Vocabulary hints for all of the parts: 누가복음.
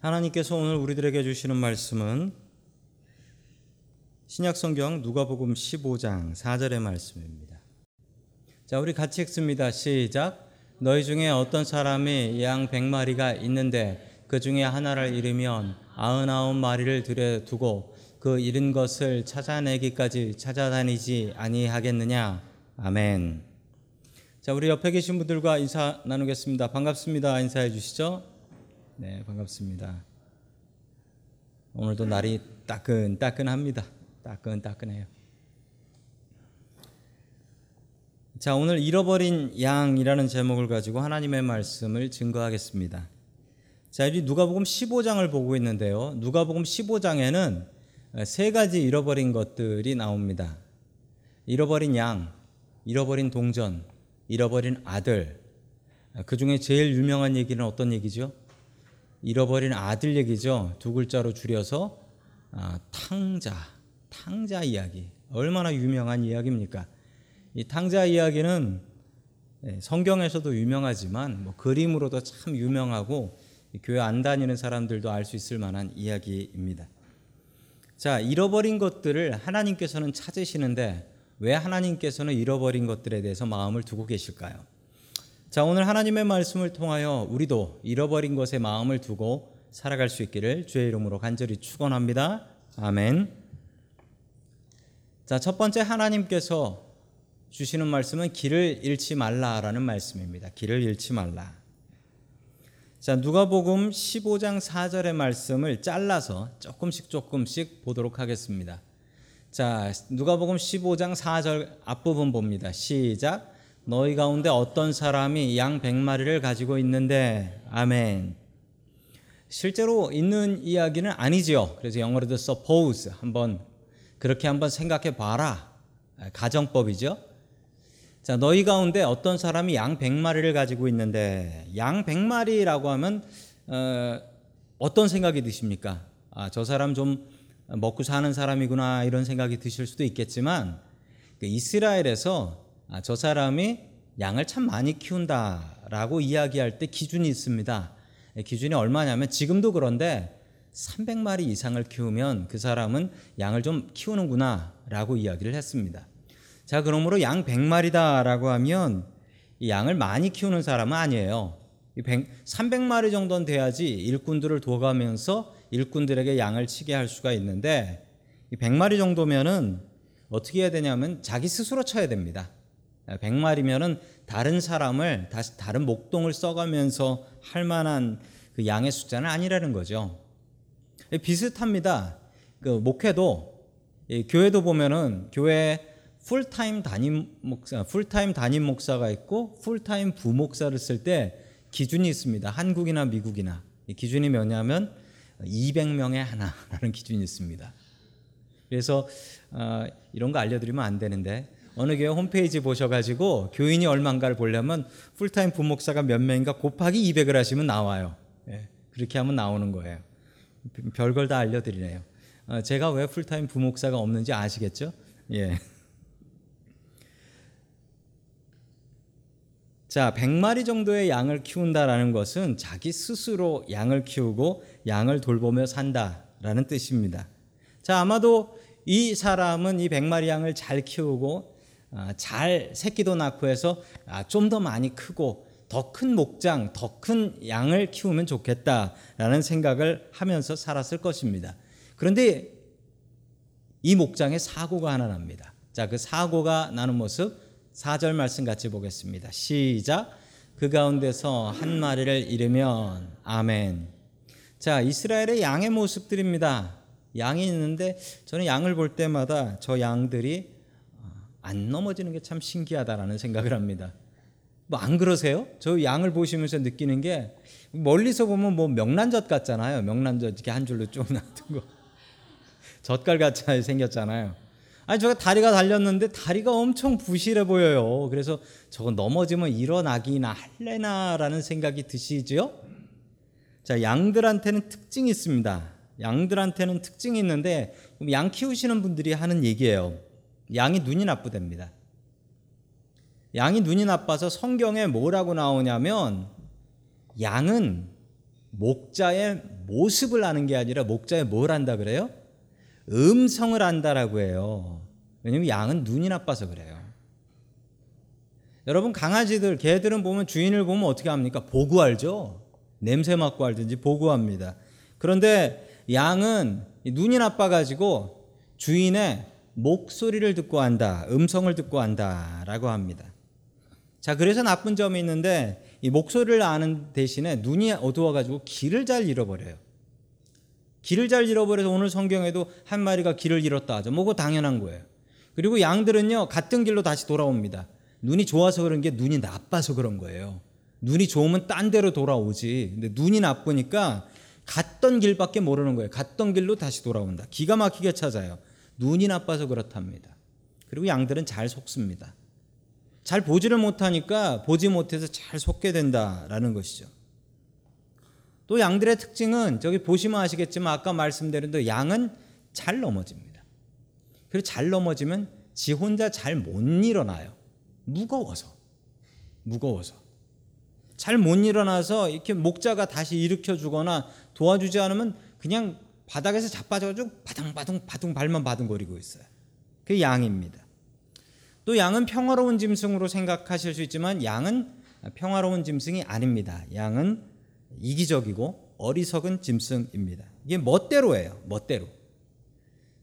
하나님께서 오늘 우리들에게 주시는 말씀은 신약성경 누가복음 15장 4절의 말씀입니다. 자, 우리 같이 읽습니다. 시작. 너희 중에 어떤 사람이 양 100마리가 있는데 그 중에 하나를 잃으면 99마리를 들여 두고 그 잃은 것을 찾아내기까지 찾아다니지 아니하겠느냐. 아멘. 자, 우리 옆에 계신 분들과 인사 나누겠습니다. 반갑습니다. 인사해 주시죠. 네, 반갑습니다. 오늘도 날이 따끈따끈합니다. 따끈따끈해요. 자, 오늘 잃어버린 양이라는 제목을 가지고 하나님의 말씀을 증거하겠습니다. 자, 이 누가복음 15장을 보고 있는데요. 누가복음 15장에는 세 가지 잃어버린 것들이 나옵니다. 잃어버린 양, 잃어버린 동전, 잃어버린 아들. 그 중에 제일 유명한 얘기는 어떤 얘기죠? 잃어버린 아들 얘기죠. 두 글자로 줄여서 탕자 이야기. 얼마나 유명한 이야기입니까? 이 탕자 이야기는 성경에서도 유명하지만 그림으로도 참 유명하고 교회 안 다니는 사람들도 알 수 있을 만한 이야기입니다. 자, 잃어버린 것들을 하나님께서는 찾으시는데 왜 하나님께서는 잃어버린 것들에 대해서 마음을 두고 계실까요? 자, 오늘 하나님의 말씀을 통하여 우리도 잃어버린 것에 마음을 두고 살아갈 수 있기를 주의 이름으로 간절히 축원합니다. 아멘. 자, 첫 번째 하나님께서 주시는 말씀은 길을 잃지 말라라는 말씀입니다. 길을 잃지 말라. 자, 누가복음 15장 4절의 말씀을 잘라서 조금씩 보도록 하겠습니다. 자, 누가복음 15장 4절 앞부분 봅니다. 시작. 너희 가운데 어떤 사람이 양 100마리를 가지고 있는데. 아멘. 실제로 있는 이야기는 아니지요. 그래서 영어로도 suppose, 그렇게 한번 생각해 봐라. 가정법이죠. 자, 너희 가운데 어떤 사람이 양 100마리를 가지고 있는데. 양 100마리라고 하면 어떤 생각이 드십니까? 저 사람 좀 먹고 사는 사람이구나, 이런 생각이 드실 수도 있겠지만, 이스라엘에서 저 사람이 양을 참 많이 키운다라고 이야기할 때 기준이 있습니다. 기준이 얼마냐면, 지금도 그런데 300마리 이상을 키우면 그 사람은 양을 좀 키우는구나라고 이야기를 했습니다. 자, 그러므로 양 100마리다라고 하면 이 양을 많이 키우는 사람은 아니에요. 300마리 정도는 돼야지 일꾼들을 도와가면서 일꾼들에게 양을 치게 할 수가 있는데, 이 100마리 정도면은 어떻게 해야 되냐면 자기 스스로 쳐야 됩니다. 100마리면은 다른 사람을, 다시 다른 목동을 써가면서 할 만한 그 양의 숫자는 아니라는 거죠. 비슷합니다. 그 목회도, 교회도 보면은 교회 풀타임 담임 목사가 있고 풀타임 부목사를 쓸 때 기준이 있습니다. 한국이나 미국이나. 이 기준이 뭐냐면 200명에 하나라는 기준이 있습니다. 그래서 이런 거 알려드리면 안 되는데, 어느 교회 홈페이지 보셔가지고 교인이 얼마인가를 보려면 풀타임 부목사가 몇 명인가 곱하기 200을 하시면 나와요. 예, 그렇게 하면 나오는 거예요. 별걸 다 알려드리네요. 제가 왜 풀타임 부목사가 없는지 아시겠죠? 예. 자, 100마리 정도의 양을 키운다라는 것은 자기 스스로 양을 키우고 양을 돌보며 산다라는 뜻입니다. 자, 아마도 이 사람은 이 100마리 양을 잘 키우고 잘 새끼도 낳고 해서 좀 더 많이 크고 더 큰 목장, 더 큰 양을 키우면 좋겠다라는 생각을 하면서 살았을 것입니다. 그런데 이 목장에 사고가 하나 납니다. 자, 그 사고가 나는 모습 4절 말씀 같이 보겠습니다. 시작. 그 가운데서 한 마리를 잃으면. 아멘. 자, 이스라엘의 양의 모습들입니다. 양이 있는데 저는 양을 볼 때마다 저 양들이 안 넘어지는 게 참 신기하다라는 생각을 합니다. 안 그러세요? 저 양을 보시면서 느끼는 게, 멀리서 보면 명란젓 같잖아요. 명란젓 이렇게 한 줄로 쭉 놔둔 거. 젓갈 같이 생겼잖아요. 아니, 저거 다리가 달렸는데 다리가 엄청 부실해 보여요. 그래서 저거 넘어지면 일어나기나 할래나라는 생각이 드시지요? 자, 양들한테는 특징이 있습니다. 양들한테는 특징이 있는데, 양 키우시는 분들이 하는 얘기예요. 양이 눈이 나쁘답니다. 양이 눈이 나빠서 성경에 뭐라고 나오냐면, 양은 목자의 모습을 아는 게 아니라 목자의 뭘 안다 그래요? 음성을 안다라고 해요. 왜냐면 양은 눈이 나빠서 그래요. 여러분 강아지들, 개들은 보면 주인을 보면 어떻게 합니까? 보고 알죠. 냄새 맡고 알든지 보고 합니다. 그런데 양은 눈이 나빠가지고 주인의 목소리를 듣고 안다, 음성을 듣고 안다라고 합니다. 자, 그래서 나쁜 점이 있는데 이 목소리를 아는 대신에 눈이 어두워가지고 길을 잘 잃어버려요. 길을 잘 잃어버려서 오늘 성경에도 한 마리가 길을 잃었다 하죠. 뭐 그거 당연한 거예요. 그리고 양들은요 같은 길로 다시 돌아옵니다. 눈이 좋아서 그런 게 눈이 나빠서 그런 거예요. 눈이 좋으면 딴 데로 돌아오지. 근데 눈이 나쁘니까 갔던 길밖에 모르는 거예요. 갔던 길로 다시 돌아온다. 기가 막히게 찾아요. 눈이 나빠서 그렇답니다. 그리고 양들은 잘 속습니다. 잘 보지를 못하니까 보지 못해서 잘 속게 된다라는 것이죠. 또 양들의 특징은 저기 보시면 아시겠지만 아까 말씀드린 대로 양은 잘 넘어집니다. 그리고 잘 넘어지면 지 혼자 잘 못 일어나요. 무거워서 잘 못 일어나서 이렇게 목자가 다시 일으켜 주거나 도와주지 않으면 그냥 바닥에서 자빠져가지고 바둥바둥 발만 바둥거리고 있어요. 그게 양입니다. 또 양은 평화로운 짐승으로 생각하실 수 있지만 양은 평화로운 짐승이 아닙니다. 양은 이기적이고 어리석은 짐승입니다. 이게 멋대로예요. 멋대로.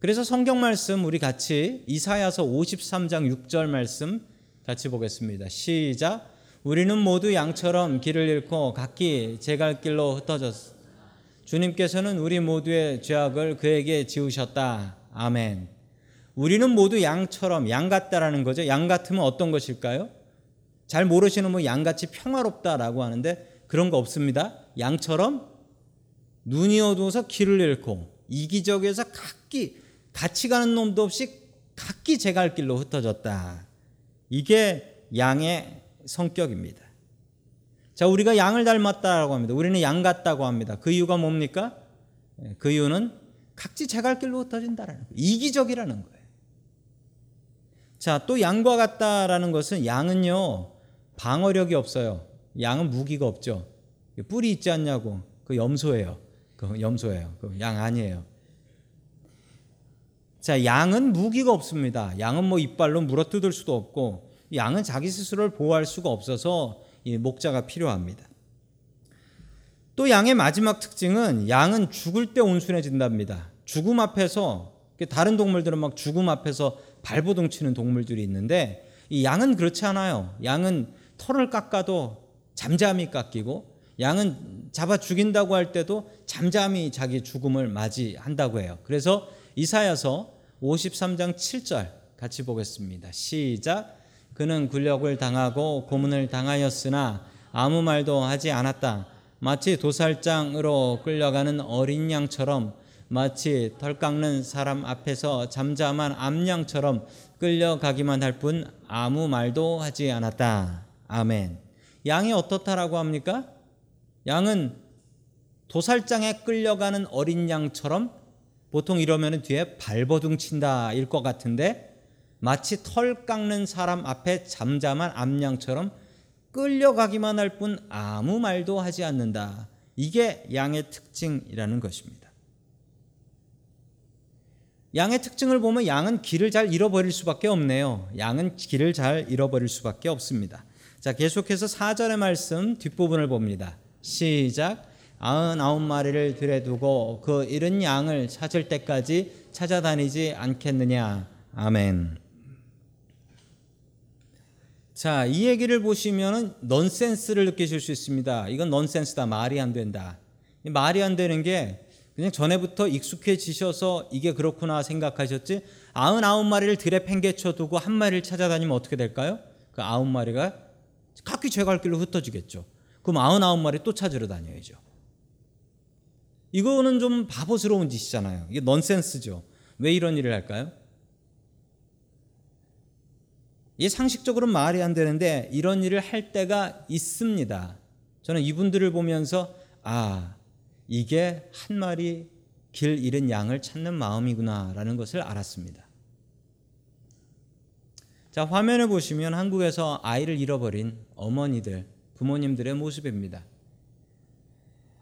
그래서 성경 말씀 우리 같이 이사야서 53장 6절 말씀 같이 보겠습니다. 시작. 우리는 모두 양처럼 길을 잃고 각기 제 갈 길로 흩어졌으나 주님께서는 우리 모두의 죄악을 그에게 지우셨다. 아멘. 우리는 모두 양처럼, 양 같다라는 거죠. 양 같으면 어떤 것일까요? 잘 모르시는 분 양같이 평화롭다라고 하는데 그런 거 없습니다. 양처럼 눈이 어두워서 길을 잃고 이기적에서 각기 같이 가는 놈도 없이 각기 제 갈 길로 흩어졌다. 이게 양의 성격입니다. 자, 우리가 양을 닮았다라고 합니다. 우리는 양 같다고 합니다. 그 이유가 뭡니까? 그 이유는 각지 제갈 길로 흩어진다라는 거예요. 이기적이라는 거예요. 자, 또 양과 같다라는 것은 양은요 방어력이 없어요. 양은 무기가 없죠. 뿔이 있지 않냐고. 그 염소예요. 그 양 아니에요. 자, 양은 무기가 없습니다. 양은 뭐 이빨로 물어뜯을 수도 없고 양은 자기 스스로를 보호할 수가 없어서 이 목자가 필요합니다. 또 양의 마지막 특징은 양은 죽을 때 온순해진답니다. 죽음 앞에서, 다른 동물들은 막 죽음 앞에서 발버둥 치는 동물들이 있는데 이 양은 그렇지 않아요. 양은 털을 깎아도 잠잠히 깎이고 양은 잡아 죽인다고 할 때도 잠잠히 자기 죽음을 맞이한다고 해요. 그래서 이사야서 53장 7절 같이 보겠습니다. 시작. 그는 굴욕을 당하고 고문을 당하였으나 아무 말도 하지 않았다. 마치 도살장으로 끌려가는 어린 양처럼, 마치 털 깎는 사람 앞에서 잠잠한 암양처럼 끌려가기만 할 뿐 아무 말도 하지 않았다. 아멘. 양이 어떻다라고 합니까? 양은 도살장에 끌려가는 어린 양처럼 보통 이러면 뒤에 발버둥 친다 일 것 같은데 마치 털 깎는 사람 앞에 잠잠한 암양처럼 끌려가기만 할 뿐 아무 말도 하지 않는다. 이게 양의 특징이라는 것입니다. 양의 특징을 보면 양은 길을 잘 잃어버릴 수밖에 없네요. 양은 길을 잘 잃어버릴 수밖에 없습니다. 자, 계속해서 4절의 말씀 뒷부분을 봅니다. 시작. 99마리를 들에 두고 그 잃은 양을 찾을 때까지 찾아다니지 않겠느냐. 아멘. 자, 이 얘기를 보시면은 넌센스를 느끼실 수 있습니다. 이건 넌센스다. 말이 안 된다. 말이 안 되는 게 그냥 전에부터 익숙해지셔서 이게 그렇구나 생각하셨지 99마리를 들에 팽개쳐두고 한 마리를 찾아다니면 어떻게 될까요? 그 9마리가 각기 죄갈 길로 흩어지겠죠. 그럼 99마리 또 찾으러 다녀야죠. 이거는 좀 바보스러운 짓이잖아요. 이게 넌센스죠. 왜 이런 일을 할까요? 이게 상식적으로는 말이 안 되는데 이런 일을 할 때가 있습니다. 저는 이분들을 보면서 이게 한 마리 길 잃은 양을 찾는 마음이구나라는 것을 알았습니다. 자, 화면을 보시면 한국에서 아이를 잃어버린 어머니들, 부모님들의 모습입니다.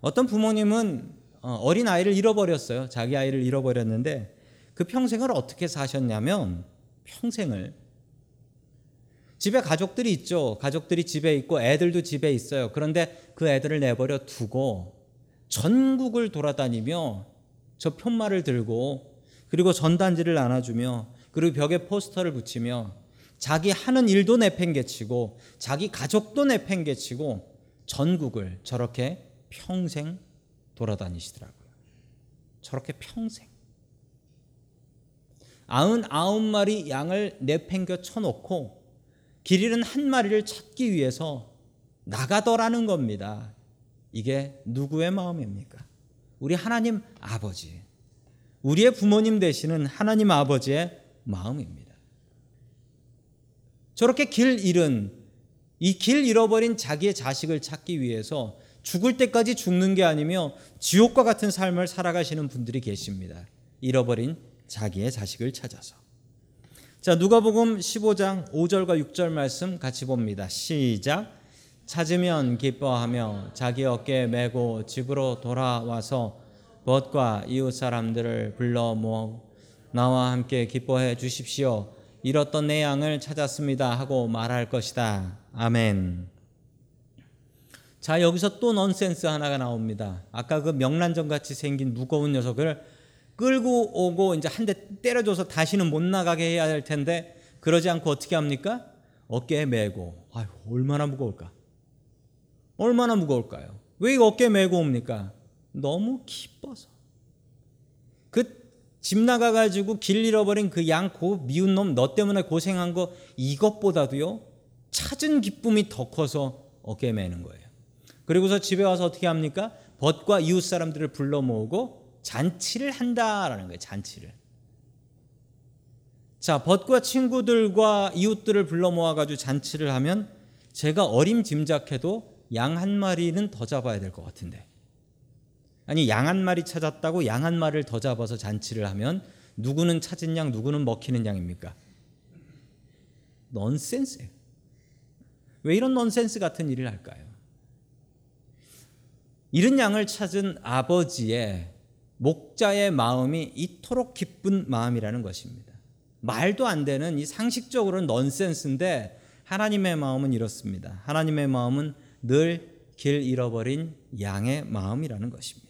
어떤 부모님은 어린 아이를 잃어버렸어요. 자기 아이를 잃어버렸는데 그 평생을 어떻게 사셨냐면 평생을 집에 가족들이 있죠. 가족들이 집에 있고 애들도 집에 있어요. 그런데 그 애들을 내버려 두고 전국을 돌아다니며 저 편말을 들고 그리고 전단지를 나눠주며 그리고 벽에 포스터를 붙이며 자기 하는 일도 내팽개치고 자기 가족도 내팽개치고 전국을 저렇게 평생 돌아다니시더라고요. 저렇게 평생 99마리 양을 내팽겨 쳐놓고 길 잃은 한 마리를 찾기 위해서 나가더라는 겁니다. 이게 누구의 마음입니까? 우리 하나님 아버지, 우리의 부모님 되시는 하나님 아버지의 마음입니다. 저렇게 길 잃은, 이 길 잃어버린 자기의 자식을 찾기 위해서 죽을 때까지 죽는 게 아니며 지옥과 같은 삶을 살아가시는 분들이 계십니다. 잃어버린 자기의 자식을 찾아서. 자, 누가복음 15장 5절과 6절 말씀 같이 봅니다. 시작. 찾으면 기뻐하며 자기 어깨에 메고 집으로 돌아와서 벗과 이웃 사람들을 불러 모아 나와 함께 기뻐해 주십시오. 잃었던 내 양을 찾았습니다 하고 말할 것이다. 아멘. 자, 여기서 또 넌센스 하나가 나옵니다. 아까 그 명란젓 같이 생긴 무거운 녀석을 끌고 오고 이제 한 대 때려줘서 다시는 못 나가게 해야 할 텐데 그러지 않고 어떻게 합니까? 어깨에 메고. 아유, 얼마나 무거울까? 얼마나 무거울까요? 왜 이 어깨에 메고 옵니까? 너무 기뻐서. 그 집 나가가지고 길 잃어버린 그 양, 그 미운 놈, 너 때문에 고생한 거 이것보다도요, 찾은 기쁨이 더 커서 어깨에 메는 거예요. 그리고서 집에 와서 어떻게 합니까? 벗과 이웃 사람들을 불러 모으고 잔치를 한다라는 거예요. 잔치를. 자, 벗과 친구들과 이웃들을 불러 모아가지고 잔치를 하면 제가 어림짐작해도 양 한 마리는 더 잡아야 될 것 같은데, 아니 양 한 마리 찾았다고 양 한 마리를 더 잡아서 잔치를 하면 누구는 찾은 양 누구는 먹히는 양입니까? 넌센스예요. 왜 이런 넌센스 같은 일을 할까요? 잃은 양을 찾은 아버지의, 목자의 마음이 이토록 기쁜 마음이라는 것입니다. 말도 안 되는 이 상식적으로는 넌센스인데 하나님의 마음은 이렇습니다. 하나님의 마음은 늘 길 잃어버린 양의 마음이라는 것입니다.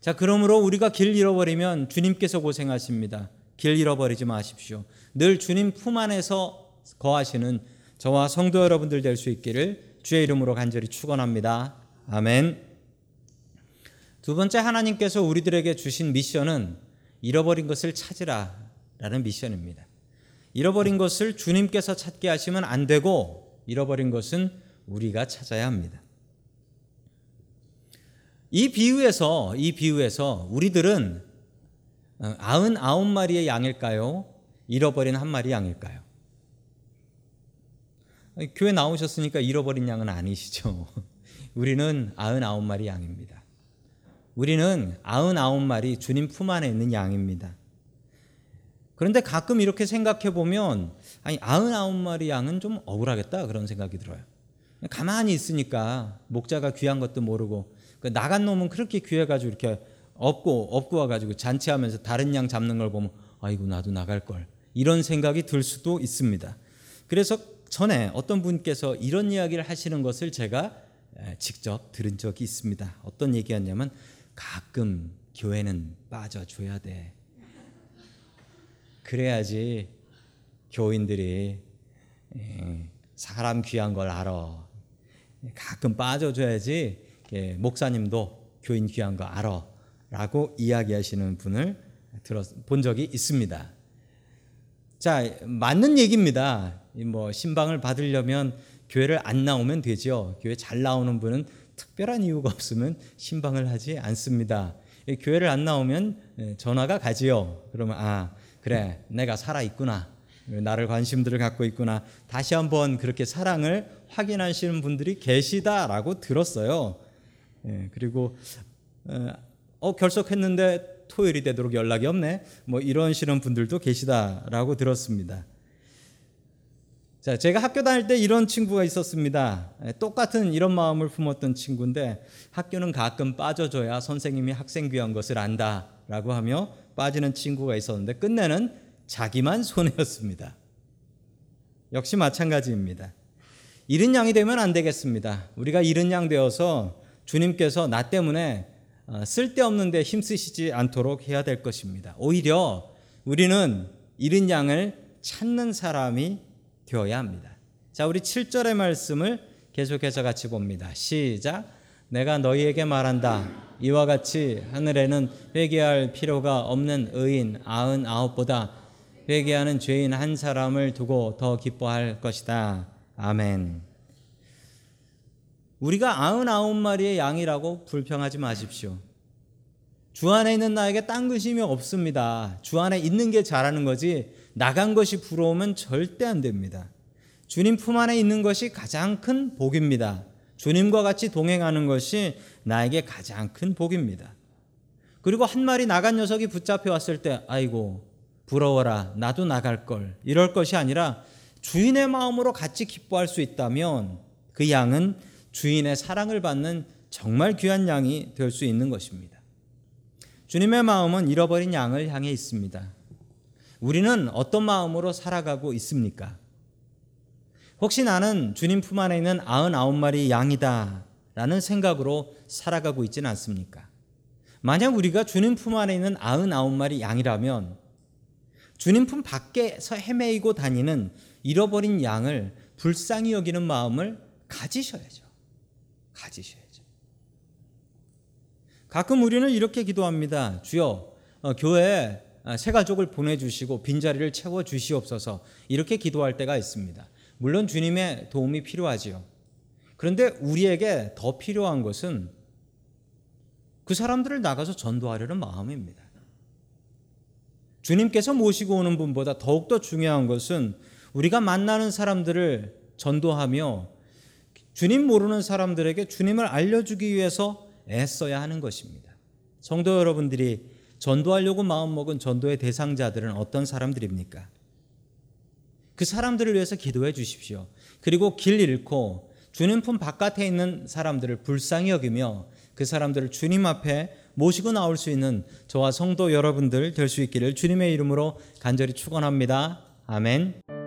자, 그러므로 우리가 길 잃어버리면 주님께서 고생하십니다. 길 잃어버리지 마십시오. 늘 주님 품 안에서 거하시는 저와 성도 여러분들 될 수 있기를 주의 이름으로 간절히 축원합니다. 아멘. 두 번째, 하나님께서 우리들에게 주신 미션은 잃어버린 것을 찾으라라는 미션입니다. 잃어버린 것을 주님께서 찾게 하시면 안 되고 잃어버린 것은 우리가 찾아야 합니다. 이 비유에서 우리들은 99마리의 양일까요? 잃어버린 한 마리 양일까요? 교회 나오셨으니까 잃어버린 양은 아니시죠. 우리는 99마리 양입니다. 우리는 99마리 주님 품 안에 있는 양입니다. 그런데 가끔 이렇게 생각해 보면, 아니 99마리 양은 좀 억울하겠다 그런 생각이 들어요. 가만히 있으니까 목자가 귀한 것도 모르고 그 나간 놈은 그렇게 귀해가지고 이렇게 업고 와가지고 잔치하면서 다른 양 잡는 걸 보면 아이고 나도 나갈 걸, 이런 생각이 들 수도 있습니다. 그래서 전에 어떤 분께서 이런 이야기를 하시는 것을 제가 직접 들은 적이 있습니다. 어떤 얘기였냐면, 가끔 교회는 빠져줘야 돼. 그래야지 교인들이 사람 귀한 걸 알아. 가끔 빠져줘야지 목사님도 교인 귀한 거 알아. 라고 이야기하시는 분을 본 적이 있습니다. 자, 맞는 얘기입니다. 뭐 신방을 받으려면 교회를 안 나오면 되죠. 교회 잘 나오는 분은 특별한 이유가 없으면 신방을 하지 않습니다. 교회를 안 나오면 전화가 가지요. 그러면 아 그래, 내가 살아있구나, 나를 관심들을 갖고 있구나, 다시 한번 그렇게 사랑을 확인하시는 분들이 계시다라고 들었어요. 그리고 결석했는데 토요일이 되도록 연락이 없네, 뭐 이러시는 분들도 계시다라고 들었습니다. 자, 제가 학교 다닐 때 이런 친구가 있었습니다. 똑같은 이런 마음을 품었던 친구인데, 학교는 가끔 빠져줘야 선생님이 학생 귀한 것을 안다라고 하며 빠지는 친구가 있었는데 끝내는 자기만 손해였습니다. 역시 마찬가지입니다. 이른 양이 되면 안 되겠습니다. 우리가 이른 양 되어서 주님께서 나 때문에 쓸데없는 데 힘쓰시지 않도록 해야 될 것입니다. 오히려 우리는 이른 양을 찾는 사람이 되어야 합니다. 자, 우리 7절의 말씀을 계속해서 같이 봅니다. 시작. 내가 너희에게 말한다. 이와 같이 하늘에는 회개할 필요가 없는 의인 99보다 회개하는 죄인 한 사람을 두고 더 기뻐할 것이다. 아멘. 우리가 99마리의 양이라고 불평하지 마십시오. 주 안에 있는 나에게 딴 근심이 없습니다. 주 안에 있는 게 잘하는 거지 나간 것이 부러우면 절대 안 됩니다. 주님 품 안에 있는 것이 가장 큰 복입니다. 주님과 같이 동행하는 것이 나에게 가장 큰 복입니다. 그리고 한 마리 나간 녀석이 붙잡혀 왔을 때 아이고 부러워라 나도 나갈 걸 이럴 것이 아니라 주인의 마음으로 같이 기뻐할 수 있다면 그 양은 주인의 사랑을 받는 정말 귀한 양이 될 수 있는 것입니다. 주님의 마음은 잃어버린 양을 향해 있습니다. 우리는 어떤 마음으로 살아가고 있습니까? 혹시 나는 주님 품 안에 있는 99마리 양이다 라는 생각으로 살아가고 있지는 않습니까? 만약 우리가 주님 품 안에 있는 99마리 양이라면 주님 품 밖에서 헤매이고 다니는 잃어버린 양을 불쌍히 여기는 마음을 가지셔야죠. 가끔 우리는 이렇게 기도합니다. 주여, 교회에 새 가족을 보내주시고 빈자리를 채워주시옵소서 이렇게 기도할 때가 있습니다. 물론 주님의 도움이 필요하지요. 그런데 우리에게 더 필요한 것은 그 사람들을 나가서 전도하려는 마음입니다. 주님께서 모시고 오는 분보다 더욱더 중요한 것은 우리가 만나는 사람들을 전도하며 주님 모르는 사람들에게 주님을 알려주기 위해서 애써야 하는 것입니다. 성도 여러분들이 전도하려고 마음먹은 전도의 대상자들은 어떤 사람들입니까? 그 사람들을 위해서 기도해 주십시오. 그리고 길 잃고 주님 품 바깥에 있는 사람들을 불쌍히 여기며 그 사람들을 주님 앞에 모시고 나올 수 있는 저와 성도 여러분들 될 수 있기를 주님의 이름으로 간절히 축원합니다. 아멘.